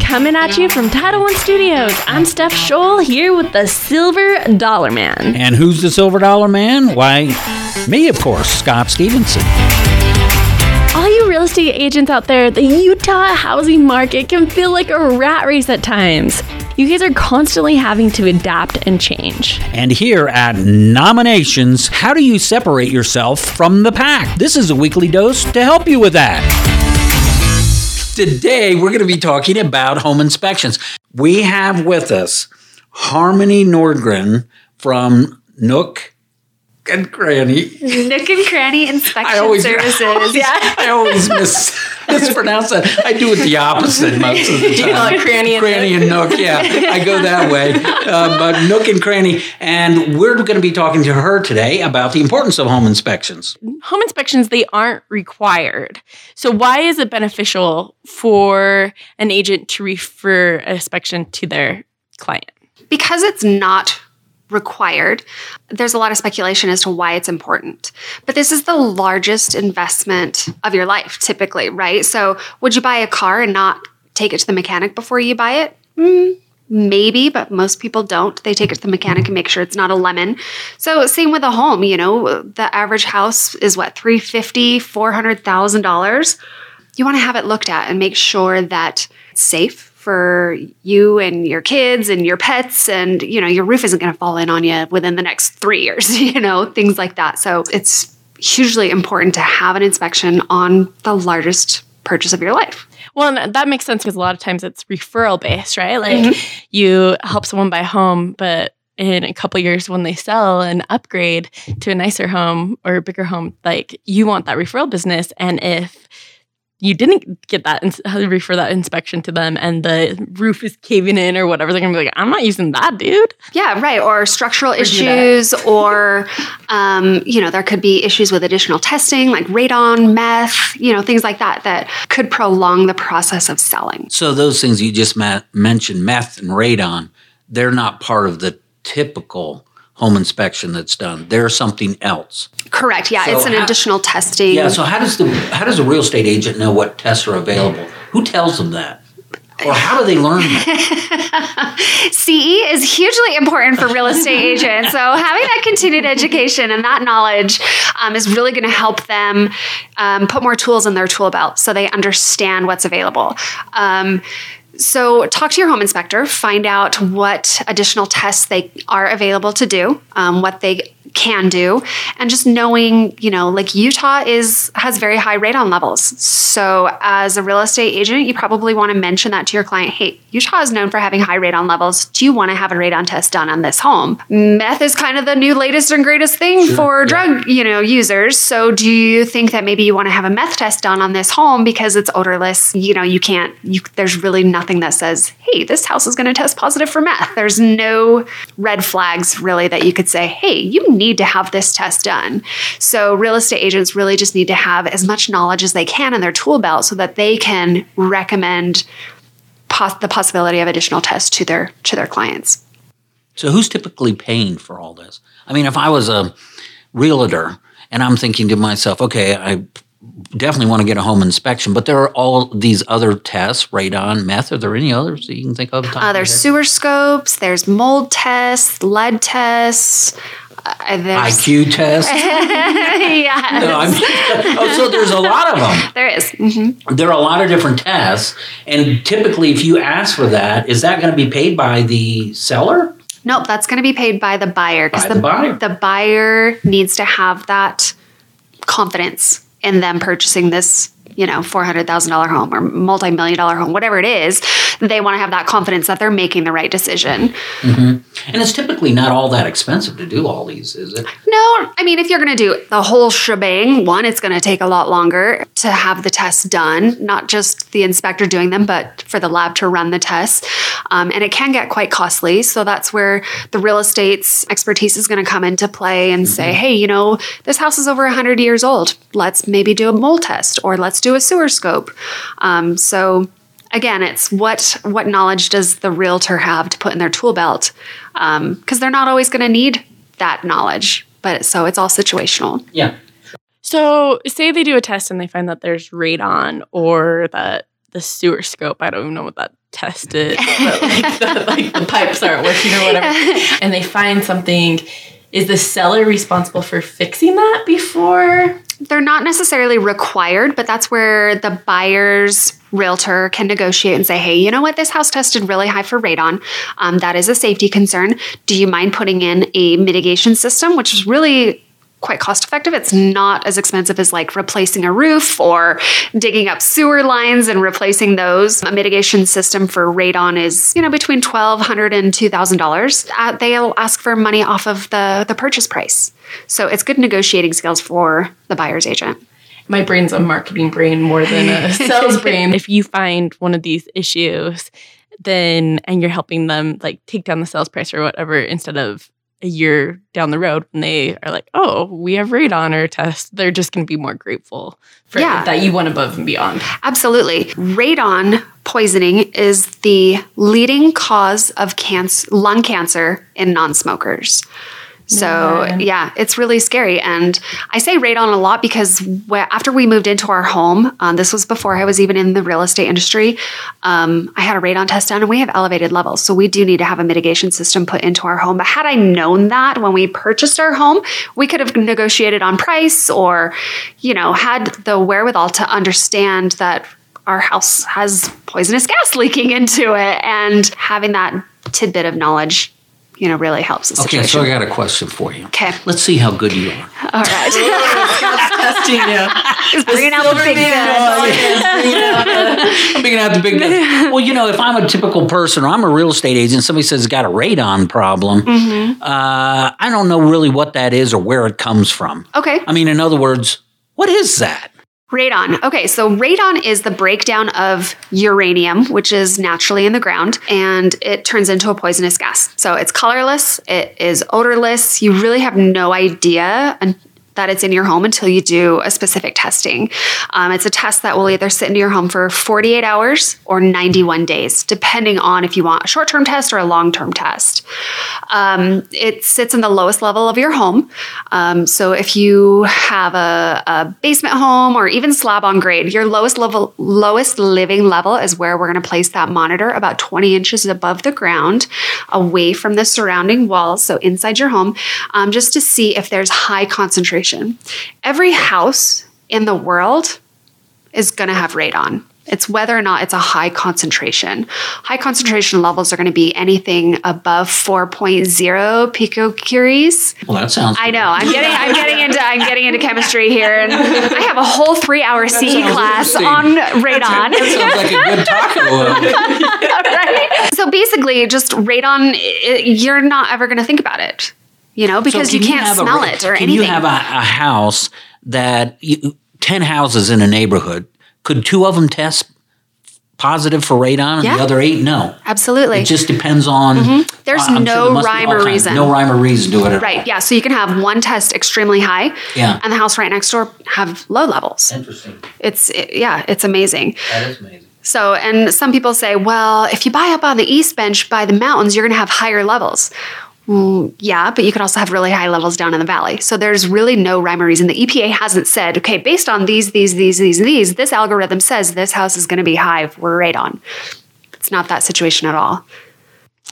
Coming at you from Title One Studios, I'm Steph Scholl here with the Silver Dollar Man. And who's the Silver Dollar Man? Why, me, of course, Scott Stevenson. All you real estate agents out there, the Utah housing market can feel like a rat race at times. You guys are constantly having to adapt and change. And here at Nominations, how do you separate yourself from the pack? This is a weekly dose to help you with that. Today, we're going to be talking about home inspections. We have with us Harmony Nordgren from Nook and Cranny. Nook and Cranny Inspection Services. I always mispronounce that. I do it the opposite most of the time. You call it Cranny and Nook. Yeah, I go that way. But Nook and Cranny, and we're going to be talking to her today about the importance of home inspections. Home inspections, they aren't required. So why is it beneficial for an agent to refer an inspection to their client? Because it's not required. There's a lot of speculation as to why it's important. But this is the largest investment of your life, typically, right? So would you buy a car and not take it to the mechanic before you buy it? Maybe, but most people don't. They take it to the mechanic and make sure it's not a lemon. So same with a home, you know, the average house is what, $350,000, $400,000. You want to have it looked at and make sure that it's safe for you and your kids and your pets, and, you know, your roof isn't going to fall in on you within the next 3 years, you know, things like that. So it's hugely important to have an inspection on the largest purchase of your life. Well, and that makes sense because a lot of times it's referral based, right? Like you help someone buy a home, but in a couple of years when they sell and upgrade to a nicer home or a bigger home, like you want that referral business. And if you didn't get that, refer that inspection to them, and the roof is caving in or whatever, they're going to be like, I'm not using that, dude. Yeah, right. Or structural issues, or, you know, there could be issues with additional testing, like radon, meth, you know, things like that, that could prolong the process of selling. So those things you just mentioned, meth and radon, they're not part of the typical home inspection that's done. There's something else. Correct. Yeah, so it's an additional testing. Yeah. So how does a real estate agent know what tests are available? Who tells them that? Or how do they learn that? CE is hugely important for real estate agents. So having that continued education and that knowledge is really going to help them put more tools in their tool belt so they understand what's available. So talk to your home inspector, find out what additional tests they are available to do, what they can do, and just knowing, you know, like Utah has very high radon levels. So as a real estate agent, you probably want to mention that to your client. Hey, Utah is known for having high radon levels. Do you want to have a radon test done on this home? Meth is kind of the new latest and greatest thing for drug, you know, users. So do you think that maybe you want to have a meth test done on this home because it's odorless? You know, there's really nothing that says, hey, this house is going to test positive for meth. There's no red flags really that you could say, hey, you need to have this test done. So real estate agents really just need to have as much knowledge as they can in their tool belt so that they can recommend the possibility of additional tests to their clients. So who's typically paying for all this? I mean, if I was a realtor and I'm thinking to myself, okay, I definitely want to get a home inspection, but there are all these other tests, radon, meth. Are there any others that you can think of? There's sewer scopes, there's mold tests, lead tests, IQ test. Yeah. No, so there's a lot of them. There is. Mm-hmm. There are a lot of different tests. And typically, if you ask for that, is that going to be paid by the seller? Nope, that's going to be paid by the buyer. Because the buyer needs to have that confidence in them purchasing this, you know, $400,000 home or multi-million-dollar home, whatever it is. They want to have that confidence that they're making the right decision. Mm-hmm. And it's typically not all that expensive to do all these, is it? No. I mean, if you're going to do the whole shebang, one, it's going to take a lot longer to have the tests done, not just the inspector doing them, but for the lab to run the tests. And it can get quite costly. So that's where the real estate's expertise is going to come into play and say, hey, you know, this house is over 100 years old. Let's maybe do a mold test, or let's do a sewer scope. So again, it's what knowledge does the realtor have to put in their tool belt? Because they're not always going to need that knowledge, but so it's all situational. Yeah. So say they do a test and they find that there's radon, or that the sewer scope. I don't even know what that test is, but like the pipes aren't working or whatever. And they find something. Is the seller responsible for fixing that before? They're not necessarily required, but that's where the buyer's realtor can negotiate and say, hey, you know what? This house tested really high for radon. That is a safety concern. Do you mind putting in a mitigation system, which is really quite cost effective? It's not as expensive as like replacing a roof or digging up sewer lines and replacing those. A mitigation system for radon is, you know, between $1,200 and $2,000. They'll ask for money off of the purchase price. So it's good negotiating skills for the buyer's agent. My brain's a marketing brain more than a sales brain. If you find one of these issues, then and you're helping them like take down the sales price or whatever, instead of a year down the road when they are like, oh, we have radon or test, they're just going to be more grateful for that you went above and beyond. Absolutely. Radon poisoning is the leading cause of lung cancer in non-smokers. So, yeah, it's really scary. And I say radon a lot because after we moved into our home, this was before I was even in the real estate industry, I had a radon test done and we have elevated levels. So we do need to have a mitigation system put into our home. But had I known that when we purchased our home, we could have negotiated on price or, you know, had the wherewithal to understand that our house has poisonous gas leaking into it. And having that tidbit of knowledge, you know, really helps the situation. Okay, so I got a question for you. Okay. Let's see how good you are. All right. Scott's testing you. He's bringing out the big guns. I'm bringing out the big guns. Well, you know, if I'm a typical person or I'm a real estate agent, somebody says got a radon problem, I don't know really what that is or where it comes from. Okay. I mean, in other words, what is that? Radon. Okay, so radon is the breakdown of uranium, which is naturally in the ground, and it turns into a poisonous gas. So it's colorless, it is odorless. You really have no idea that it's in your home until you do a specific testing. It's a test that will either sit in your home for 48 hours or 91 days, depending on if you want a short-term test or a long-term test. It sits in the lowest level of your home. So if you have a basement home or even slab on grade, your lowest living level is where we're going to place that monitor, about 20 inches above the ground, away from the surrounding walls, so inside your home, just to see if there's high concentration. Every house in the world is going to have radon. It's whether or not it's a high concentration. High concentration levels are going to be anything above 4.0 picocuries. Well, that sounds. I know. I'm getting into chemistry here, and I have a whole 3-hour CE class on radon. That sounds like a good taco. Right? So basically, just radon. You're not ever going to think about it. You know, because you can't smell it or anything. Can you have a house that 10 houses in a neighborhood, could 2 of them test positive for radon and the other 8 no? Absolutely. It just depends on. Mm-hmm. There's no rhyme or reason. No rhyme or reason to it. Right. Yeah. So you can have one test extremely high and the house right next door have low levels. Interesting. It's amazing. That is amazing. So, and some people say, well, if you buy up on the East Bench by the mountains, you're going to have higher levels. Yeah, but you can also have really high levels down in the valley. So there's really no rhyme or reason. The EPA hasn't said, okay, based on these, this algorithm says this house is going to be high for radon. It's not that situation at all.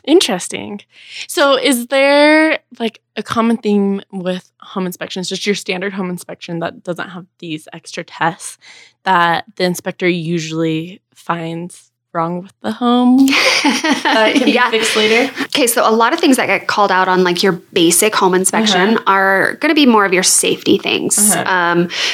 Interesting. So is there like a common theme with home inspections, just your standard home inspection that doesn't have these extra tests that the inspector usually finds wrong with the home can be fixed later? Okay, so a lot of things that get called out on like your basic home inspection are going to be more of your safety things.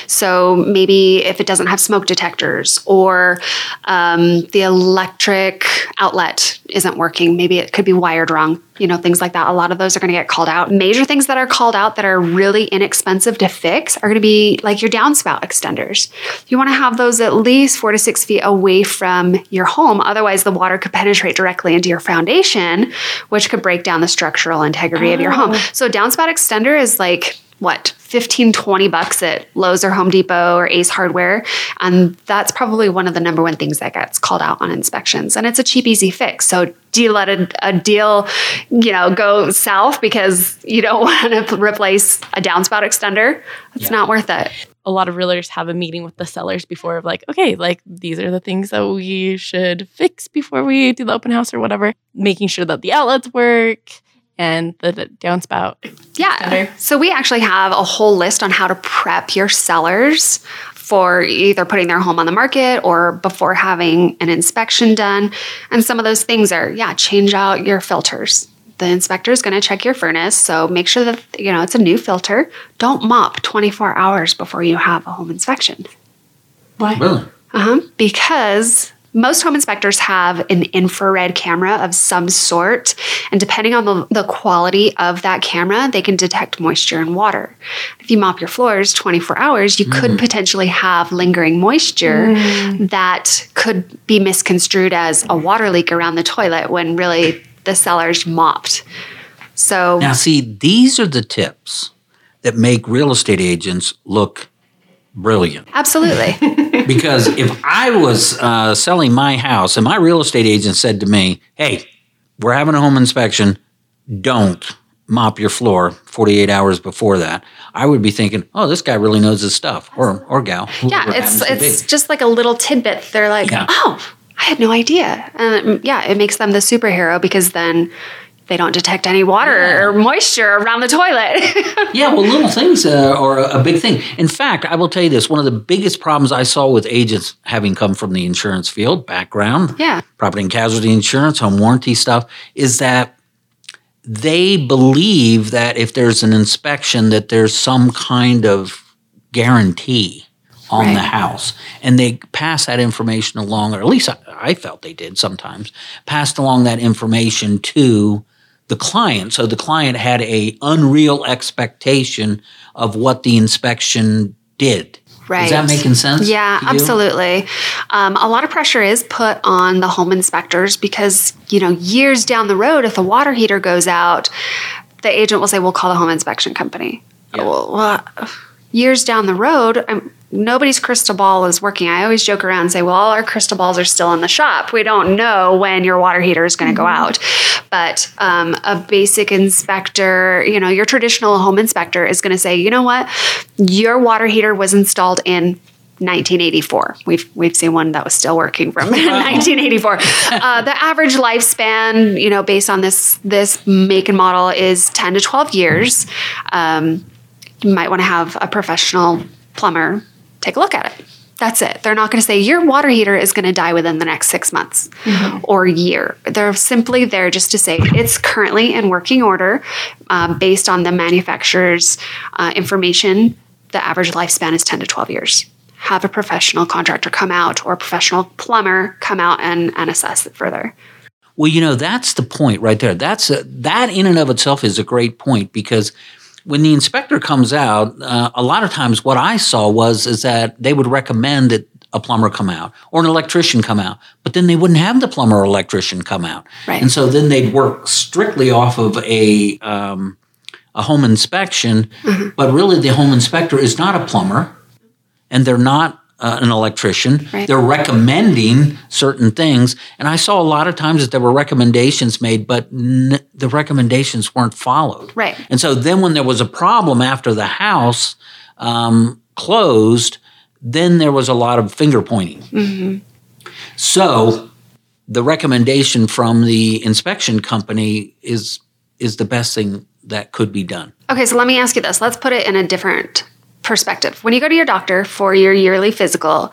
So maybe if it doesn't have smoke detectors or the electric outlet isn't working, maybe it could be wired wrong. You know, things like that. A lot of those are going to get called out. Major things that are called out that are really inexpensive to fix are going to be like your downspout extenders. You want to have those at least 4 to 6 feet away from your home. Otherwise, the water could penetrate directly into your foundation, which could break down the structural integrity of your home. So a downspout extender is like, what, $15-$20 at Lowe's or Home Depot or Ace Hardware. And that's probably one of the number one things that gets called out on inspections. And it's a cheap, easy fix. So do you let a deal, you know, go south because you don't want to replace a downspout extender? It's not worth it. a lot of realtors have a meeting with the sellers before of like, okay, like these are the things that we should fix before we do the open house or whatever. Making sure that the outlets work and the downspout. Yeah. Better. So we actually have a whole list on how to prep your sellers for either putting their home on the market or before having an inspection done. And some of those things are, yeah, change out your filters. The inspector is going to check your furnace, so make sure that, you know, it's a new filter. Don't mop 24 hours before you have a home inspection. Why? Really? Because most home inspectors have an infrared camera of some sort, and depending on the quality of that camera, they can detect moisture and water. If you mop your floors 24 hours, you could potentially have lingering moisture that could be misconstrued as a water leak around the toilet when really the sellers mopped. So now, see, these are the tips that make real estate agents look brilliant. Absolutely. Because if I was selling my house and my real estate agent said to me, hey, we're having a home inspection, don't mop your floor 48 hours before that, I would be thinking, oh, this guy really knows his stuff, or gal. Yeah, it's just like a little tidbit. They're like, oh, I had no idea. And it makes them the superhero because then they don't detect any water or moisture around the toilet. Little things are a big thing. In fact, I will tell you this. One of the biggest problems I saw with agents, having come from the insurance field background, property and casualty insurance, home warranty stuff, is that they believe that if there's an inspection that there's some kind of guarantee on the house. And they pass that information along, or at least I felt they did sometimes, passed along that information to the client. So the client had a unreal expectation of what the inspection did. Right. Is that making sense? Yeah, absolutely. A lot of pressure is put on the home inspectors because, you know, years down the road, if the water heater goes out, the agent will say, we'll call the home inspection company. Yeah. Well, years down the road, nobody's crystal ball is working. I always joke around and say, well, all our crystal balls are still in the shop. We don't know when your water heater is going to go out. But a basic inspector, you know, your traditional home inspector is going to say, you know what? Your water heater was installed in 1984. We've seen one that was still working from 1984. The average lifespan, you know, based on this make and model is 10 to 12 years. You might want to have a professional plumber take a look at it. That's it. They're not going to say your water heater is going to die within the next 6 months or year. They're simply there just to say it's currently in working order based on the manufacturer's information. The average lifespan is 10 to 12 years. Have a professional contractor come out or a professional plumber come out and assess it further. Well, you know, that's the point right there. That in and of itself is a great point because when the inspector comes out, a lot of times what I saw is that they would recommend that a plumber come out or an electrician come out, but then they wouldn't have the plumber or electrician come out. Right. And so then they'd work strictly off of a home inspection, but really the home inspector is not a plumber and they're not an electrician. Right. They're recommending certain things. And I saw a lot of times that there were recommendations made, but the recommendations weren't followed. Right. And so then when there was a problem after the house closed, then there was a lot of finger pointing. So the recommendation from the inspection company is the best thing that could be done. Okay, so let me ask you this. Let's put it in a different perspective. When you go to your doctor for your yearly physical,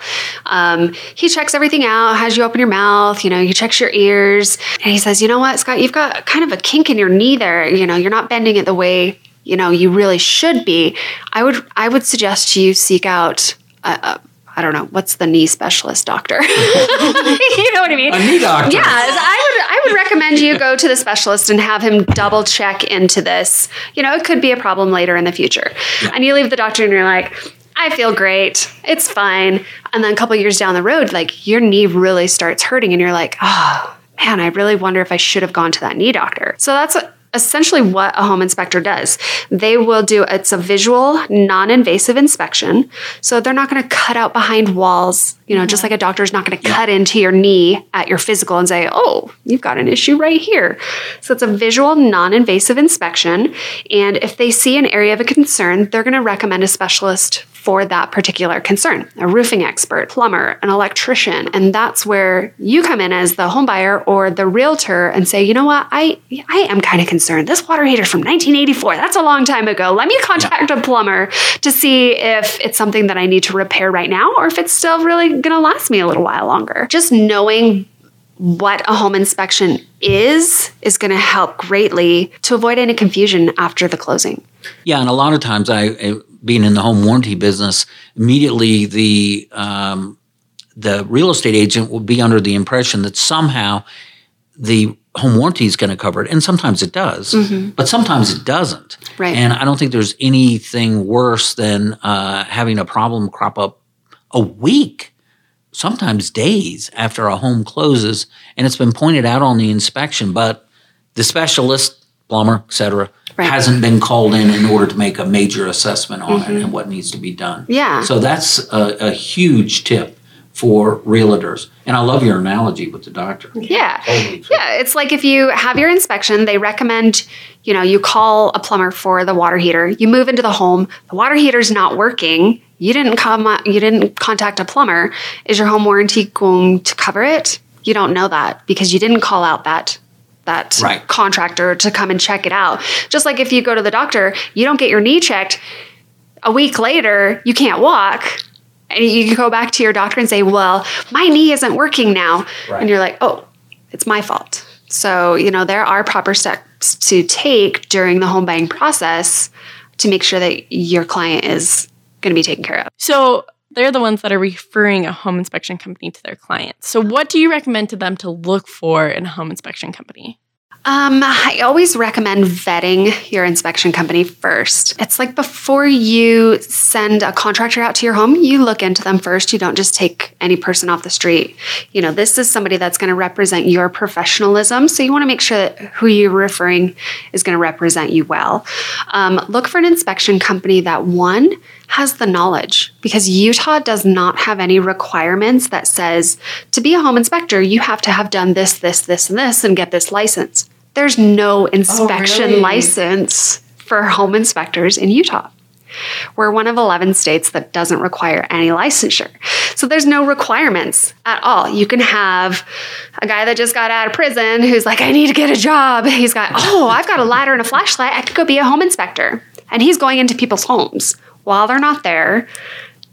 he checks everything out, has you open your mouth, you know, he checks your ears, and he says, you know what, Scott, you've got kind of a kink in your knee there. You know, you're not bending it the way, you know, you really should be. I would suggest you seek out I don't know, what's the knee specialist doctor? You know what I mean? A knee doctor. Yeah, I would recommend you go to the specialist and have him double check into this. You know, it could be a problem later in the future. Yeah. And you leave the doctor and you're like, I feel great. It's fine. And then a couple of years down the road, like your knee really starts hurting and you're like, oh, man, I really wonder if I should have gone to that knee doctor. So that's essentially what a home inspector does. They will do, it's a visual, non-invasive inspection. So they're not going to cut out behind walls, you know, just like a doctor's not going to cut into your knee at your physical and say, oh, you've got an issue right here. So it's a visual, non-invasive inspection. And if they see an area of a concern, they're going to recommend a specialist for that particular concern, a roofing expert, plumber, an electrician. And that's where you come in as the home buyer or the realtor and say, you know what, I am kind of concerned. This water heater's from 1984. That's a long time ago. Let me contact a plumber to see if it's something that I need to repair right now or if it's still really going to last me a little while longer. Just knowing what a home inspection is going to help greatly to avoid any confusion after the closing. Yeah, and a lot of times, I being in the home warranty business, immediately the real estate agent will be under the impression that somehow the home warranty is going to cover it. And sometimes it does, mm-hmm. but sometimes it doesn't. Right. And I don't think there's anything worse than having a problem crop up a week, sometimes days after a home closes, and it's been pointed out on the inspection, but the specialist, plumber, et cetera, right. hasn't been called in order to make a major assessment on mm-hmm. it and what needs to be done. Yeah. So that's a huge tip for realtors. And I love your analogy with the doctor. Yeah. Totally. Yeah. It's like if you have your inspection, they recommend, you know, you call a plumber for the water heater, you move into the home, the water heater's not working. You didn't contact a plumber. Is your home warranty going to cover it? You don't know that because you didn't call out that right. contractor to come and check it out. Just like if you go to the doctor, you don't get your knee checked. A week later, you can't walk. And you can go back to your doctor and say, well, my knee isn't working now. Right. And you're like, oh, it's my fault. So, you know, there are proper steps to take during the home buying process to make sure that your client is going to be taken care of. So they're the ones that are referring a home inspection company to their clients. So what do you recommend to them to look for in a home inspection company? I always recommend vetting your inspection company first. It's like before you send a contractor out to your home, you look into them first. You don't just take any person off the street. You know, this is somebody that's going to represent your professionalism. So you want to make sure that who you're referring is going to represent you well. Look for an inspection company that, one, has the knowledge, because Utah does not have any requirements that says to be a home inspector, you have to have done this, this, this, and this, and get this license. There's no inspection license for home inspectors in Utah. We're one of 11 states that doesn't require any licensure. So there's no requirements at all. You can have a guy that just got out of prison who's like, I need to get a job. He's got, I've got a ladder and a flashlight. I could go be a home inspector. And he's going into people's homes while they're not there,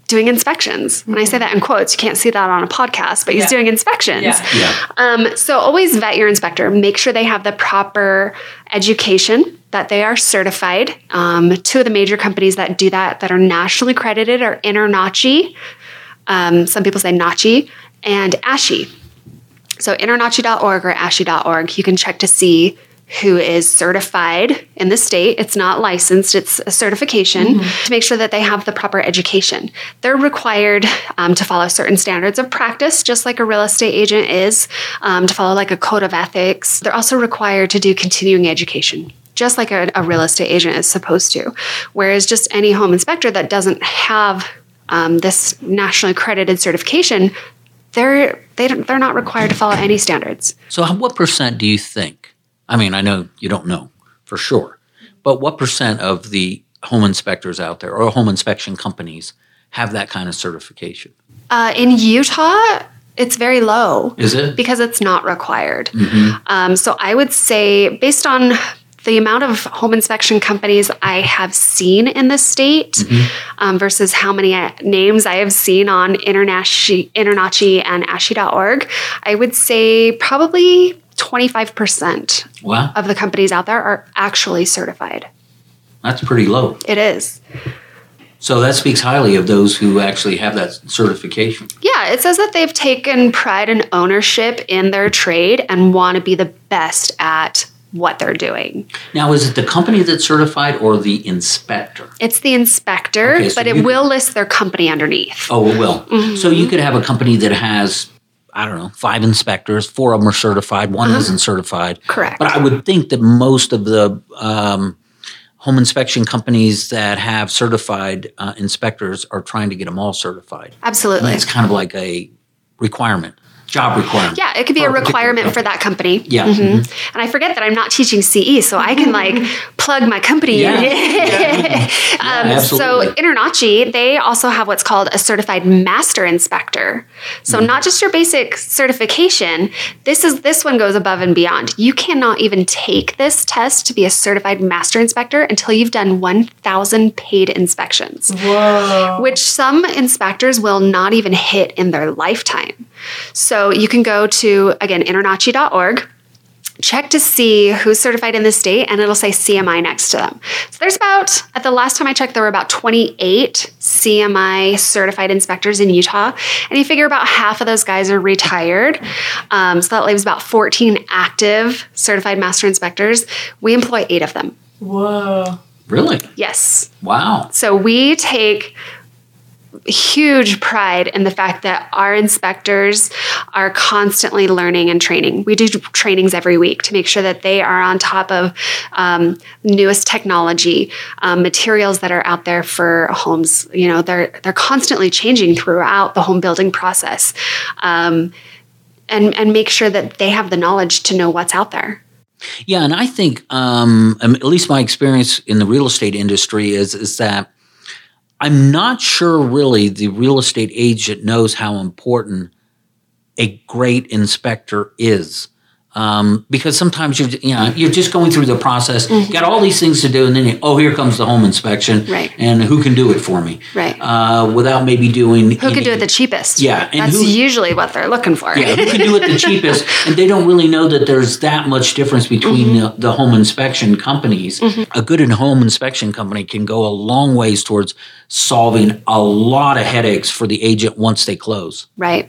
doing inspections. When I say that in quotes, you can't see that on a podcast, but he's doing inspections. Yeah. Yeah. So always vet your inspector. Make sure they have the proper education, that they are certified. Two of the major companies that do that are nationally credited are InterNACHI. Some people say NACHI and ASHI. So InterNACHI.org or ASHI.org. You can check to see who is certified in the state. It's not licensed, it's a certification, to make sure that they have the proper education. They're required to follow certain standards of practice, just like a real estate agent is, to follow like a code of ethics. They're also required to do continuing education, just like a real estate agent is supposed to. Whereas just any home inspector that doesn't have this nationally accredited certification, they're not required to follow any standards. So what percent do you think? I mean, I know you don't know for sure, but what percent of the home inspectors out there or home inspection companies have that kind of certification? In Utah, it's very low. Is it? Because it's not required. Mm-hmm. So I would say based on the amount of home inspection companies I have seen in the state versus how many names I have seen on InterNACHI and ASHI.org, I would say probably 25% of the companies out there are actually certified. That's pretty low. It is. So that speaks highly of those who actually have that certification. Yeah, it says that they've taken pride and ownership in their trade and want to be the best at what they're doing. Now, is it the company that's certified or the inspector? It's the inspector, okay, so but it will list their company underneath. Oh, it will. Mm-hmm. So you could have a company that has, I don't know, 5 inspectors, 4 of them are certified, 1 isn't certified. Correct. But I would think that most of the home inspection companies that have certified inspectors are trying to get them all certified. Absolutely. And it's kind of like a requirement. Job requirement. Yeah, it could be a requirement for that company. Yeah. Mm-hmm. Mm-hmm. And I forget that I'm not teaching CE, so I can like plug my company in. Yeah, absolutely. So InterNACHI, they also have what's called a certified master inspector. So not just your basic certification. This one goes above and beyond. You cannot even take this test to be a certified master inspector until you've done 1,000 paid inspections. Whoa. Which some inspectors will not even hit in their lifetime. So you can go to, again, internachi.org, check to see who's certified in this state, and it'll say CMI next to them. So there's about, at the last time I checked, there were about 28 CMI certified inspectors in Utah. And you figure about half of those guys are retired. So that leaves about 14 active certified master inspectors. We employ 8 of them. Whoa. Really? Yes. Wow. So we take huge pride in the fact that our inspectors are constantly learning and training. We do trainings every week to make sure that they are on top of newest technology, materials that are out there for homes. You know, they're constantly changing throughout the home building process, and make sure that they have the knowledge to know what's out there. Yeah, and I think at least my experience in the real estate industry is that I'm not sure really the real estate agent knows how important a great inspector is, because sometimes you're just going through the process, mm-hmm. got all these things to do, and then here comes the home inspection, right? And who can do it for me, right? Without maybe doing who can do it the cheapest, yeah. And that's usually what they're looking for. Yeah, who can do it the cheapest, and they don't really know that there's that much difference between mm-hmm. the home inspection companies. Mm-hmm. A good home inspection company can go a long ways towards solving a lot of headaches for the agent once they close, right?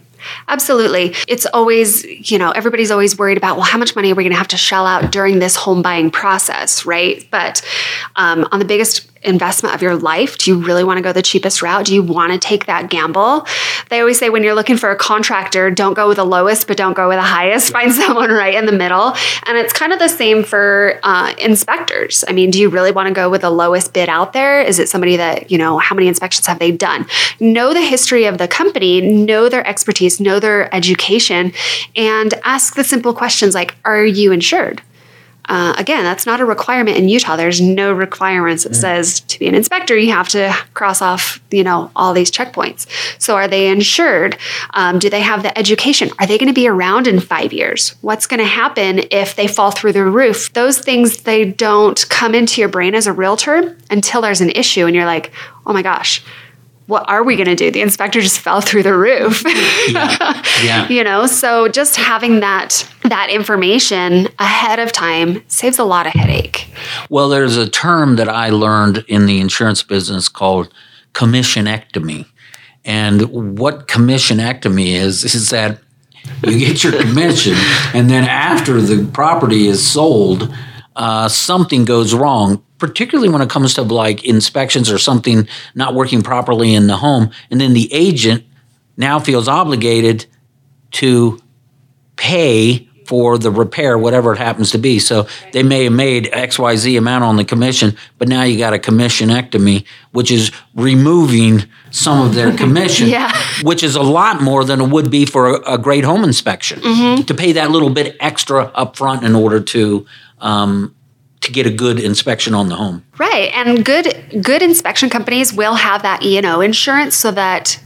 Absolutely. It's always, everybody's always worried about, well, how much money are we going to have to shell out during this home buying process, right? But on the biggest investment of your life, do you really want to go the cheapest route? Do you want to take that gamble? They always say when you're looking for a contractor, don't go with the lowest, but don't go with the highest. Find someone right in the middle. And it's kind of the same for inspectors. I mean, do you really want to go with the lowest bid out there? Is it somebody that, how many inspections have they done? Know the history of the company, know their expertise, know their education, and ask the simple questions like, are you insured? Again, that's not a requirement in Utah. There's no requirements that says to be an inspector, you have to cross off, all these checkpoints. So are they insured? Do they have the education? Are they going to be around in 5 years? What's going to happen if they fall through the roof? Those things, they don't come into your brain as a realtor until there's an issue and you're like, oh my gosh, what are we going to do? The inspector just fell through the roof. Yeah. So just having that information ahead of time saves a lot of headache. Well, there's a term that I learned in the insurance business called commissionectomy. And what commissionectomy is that you get your commission, and then after the property is sold, something goes wrong, particularly when it comes to like inspections or something not working properly in the home. And then the agent now feels obligated to pay for the repair, whatever it happens to be. So they may have made XYZ amount on the commission, but now you got a commissionectomy, which is removing some of their commission, which is a lot more than it would be for a great home inspection, mm-hmm. to pay that little bit extra up front in order to get a good inspection on the home. Right. And good inspection companies will have that E&O insurance so that,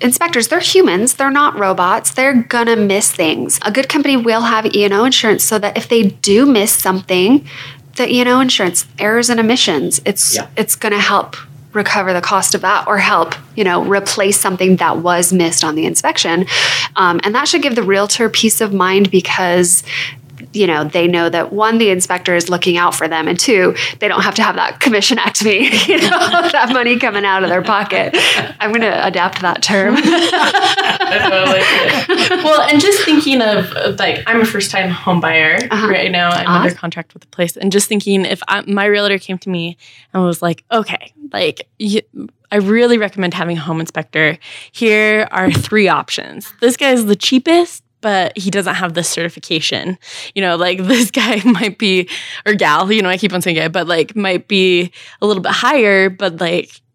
inspectors, they're humans. They're not robots. They're going to miss things. A good company will have E&O insurance so that if they do miss something, the E&O insurance, errors and omissions, it's going to help recover the cost of that or help, replace something that was missed on the inspection. And that should give the realtor peace of mind because they know that, one, the inspector is looking out for them, and two, they don't have to have that commissionectomy, that money coming out of their pocket. I'm going to adapt that term. I like it. Well, and just thinking of I'm a first-time home buyer right now. I'm under contract with the place. And just thinking if my realtor came to me and was like, okay, I really recommend having a home inspector. Here are 3 options. This guy is the cheapest, but he doesn't have this certification. This guy might be, or gal, I keep on saying guy, but might be a little bit higher, but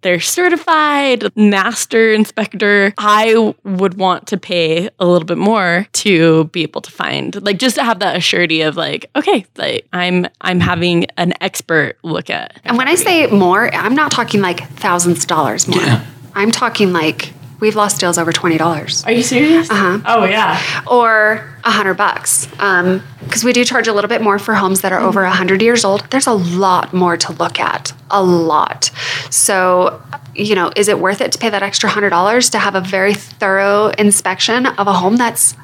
they're certified master inspector. I would want to pay a little bit more to be able to find, like, just to have that assurity of like, okay, like I'm having an expert look at. And when I say more, I'm not talking like thousands of dollars more. Yeah. I'm talking like, we've lost deals over $20. Are you serious? Uh-huh. Oh, yeah. Or $100. Because we do charge a little bit more for homes that are over 100 years old. There's a lot more to look at. A lot. So, you know, is it worth it to pay that extra $100 to have a very thorough inspection of a home that's,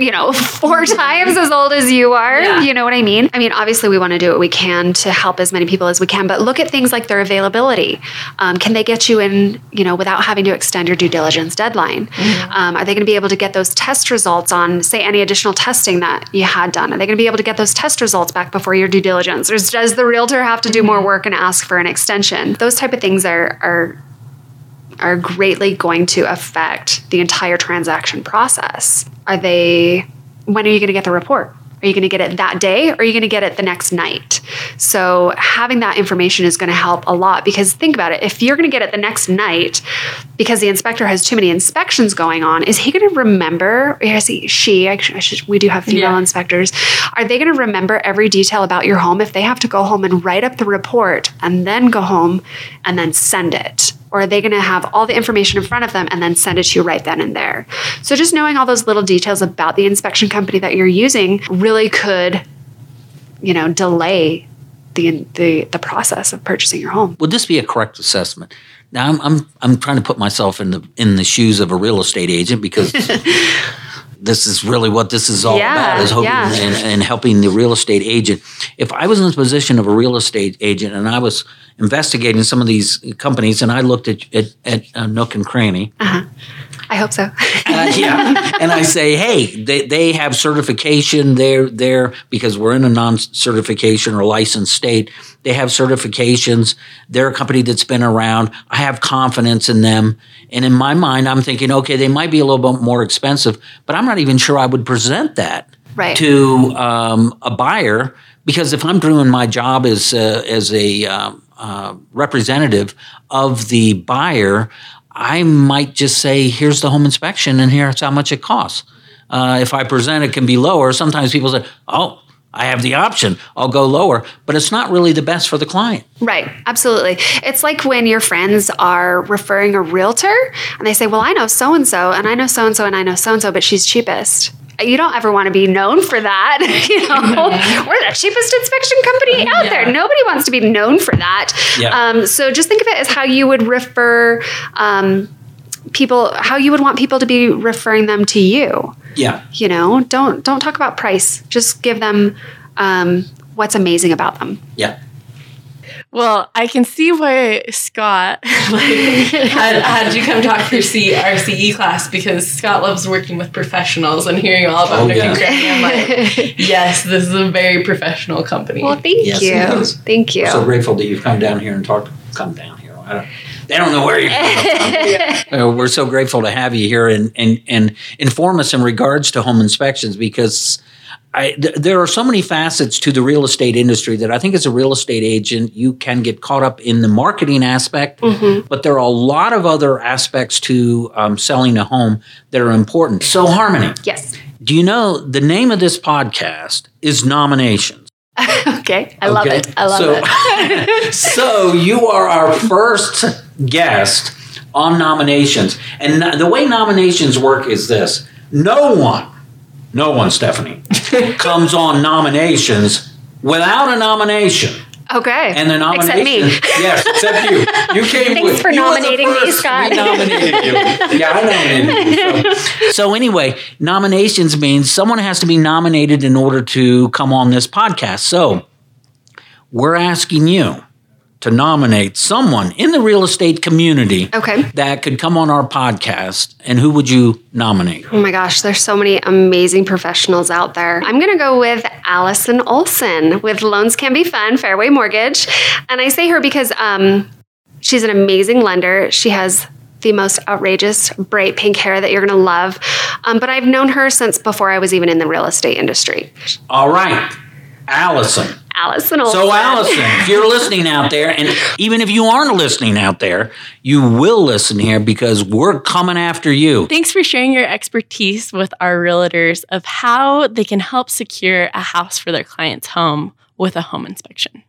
you know, 4 times as old as you are? Yeah. You know what I mean? I mean, obviously we want to do what we can to help as many people as we can, but look at things like their availability. Can they get you in, you know, without having to extend your due diligence deadline? Mm-hmm. Are they going to be able to get those test results on, say, any additional testing that you had done? Are they going to be able to get those test results back before your due diligence? Or does the realtor have to do more work and ask for an extension? Those type of things are greatly going to affect the entire transaction process. When are you going to get the report? Are you going to get it that day, or are you going to get it the next night? So having that information is going to help a lot, because think about it. If you're going to get it the next night because the inspector has too many inspections going on, is he going to remember, or is she, we do have female inspectors. Are they going to remember every detail about your home if they have to go home and write up the report and then go home and then send it? Or are they going to have all the information in front of them and then send it to you right then and there? So just knowing all those little details about the inspection company that you're using really could, you know, delay the process of purchasing your home. Would this be a correct assessment? Now I'm trying to put myself in the shoes of a real estate agent, because this is really what this is all about, is hoping and helping the real estate agent. If I was in the position of a real estate agent and I was investigating some of these companies, and I looked at Nook and Cranny. Uh-huh. I hope so. And I say, hey, they have certification. They're because we're in a non-certification or licensed state. They have certifications. They're a company that's been around. I have confidence in them. And in my mind, I'm thinking, okay, they might be a little bit more expensive, but I'm not even sure I would present that to a buyer, because if I'm doing my job as a representative of the buyer, I might just say, here's the home inspection and here's how much it costs. If I present, it can be lower. Sometimes people say, oh, I have the option. I'll go lower. But it's not really the best for the client. Right. Absolutely. It's like when your friends are referring a realtor and they say, well, I know so-and-so and I know so-and-so and I know so-and-so, but she's cheapest. You don't ever want to be known for that. You know, we're the cheapest inspection company out there. Nobody wants to be known for that. Yeah. So just think of it as how you would refer people, how you would want people to be referring them to you. Yeah. You know, don't talk about price. Just give them what's amazing about them. Yeah. Well, I can see why Scott had you come talk for our CE class, because Scott loves working with professionals and hearing all about Nook and Cranny. I'm like, yes, this is a very professional company. Well, thank you. Thank you. I'm so grateful that you've come down here and talked. Come down here. They don't know where you're from. We're so grateful to have you here and inform us in regards to home inspections, because there are so many facets to the real estate industry that I think as a real estate agent, you can get caught up in the marketing aspect, but there are a lot of other aspects to selling a home that are important. So Harmony, yes. Do you know the name of this podcast is Nominations? Okay. I love it. I love it. So you are our first guest on Nominations. And the way Nominations work is this. No one, Stephanie, comes on Nominations without a nomination. Okay. And the nomination. Except me. Yes, except you. You came Thanks with. For you nominating me, Scott. We nominated you. Yeah, I nominated you. So anyway, nominations means someone has to be nominated in order to come on this podcast. So we're asking you to nominate someone in the real estate community that could come on our podcast, and who would you nominate? Oh my gosh, there's so many amazing professionals out there. I'm going to go with Allison Olson with Loans Can Be Fun, Fairway Mortgage. And I say her because she's an amazing lender. She has the most outrageous, bright pink hair that you're going to love. But I've known her since before I was even in the real estate industry. All right, Allison. Allison Olson. So Allison, if you're listening out there, and even if you aren't listening out there, you will listen here because we're coming after you. Thanks for sharing your expertise with our realtors of how they can help secure a house for their client's home with a home inspection.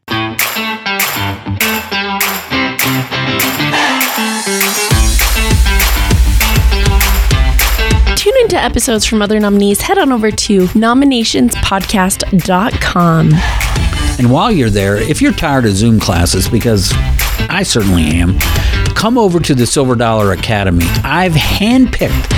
Tune into episodes from other nominees. Head on over to nominationspodcast.com. And while you're there, if you're tired of Zoom classes, because I certainly am, come over to the Silver Dollar Academy. I've handpicked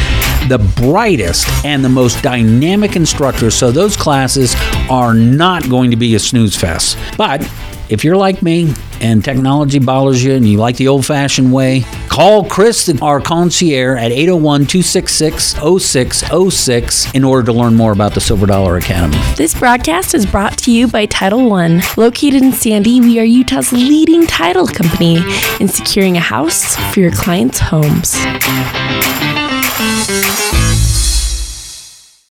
the brightest and the most dynamic instructors, so those classes are not going to be a snooze fest. But if you're like me and technology bothers you and you like the old-fashioned way, call Chris, our concierge, at 801-266-0606 in order to learn more about the Silver Dollar Academy. This broadcast is brought to you by Title One. Located in Sandy, we are Utah's leading title company in securing a house for your clients' homes.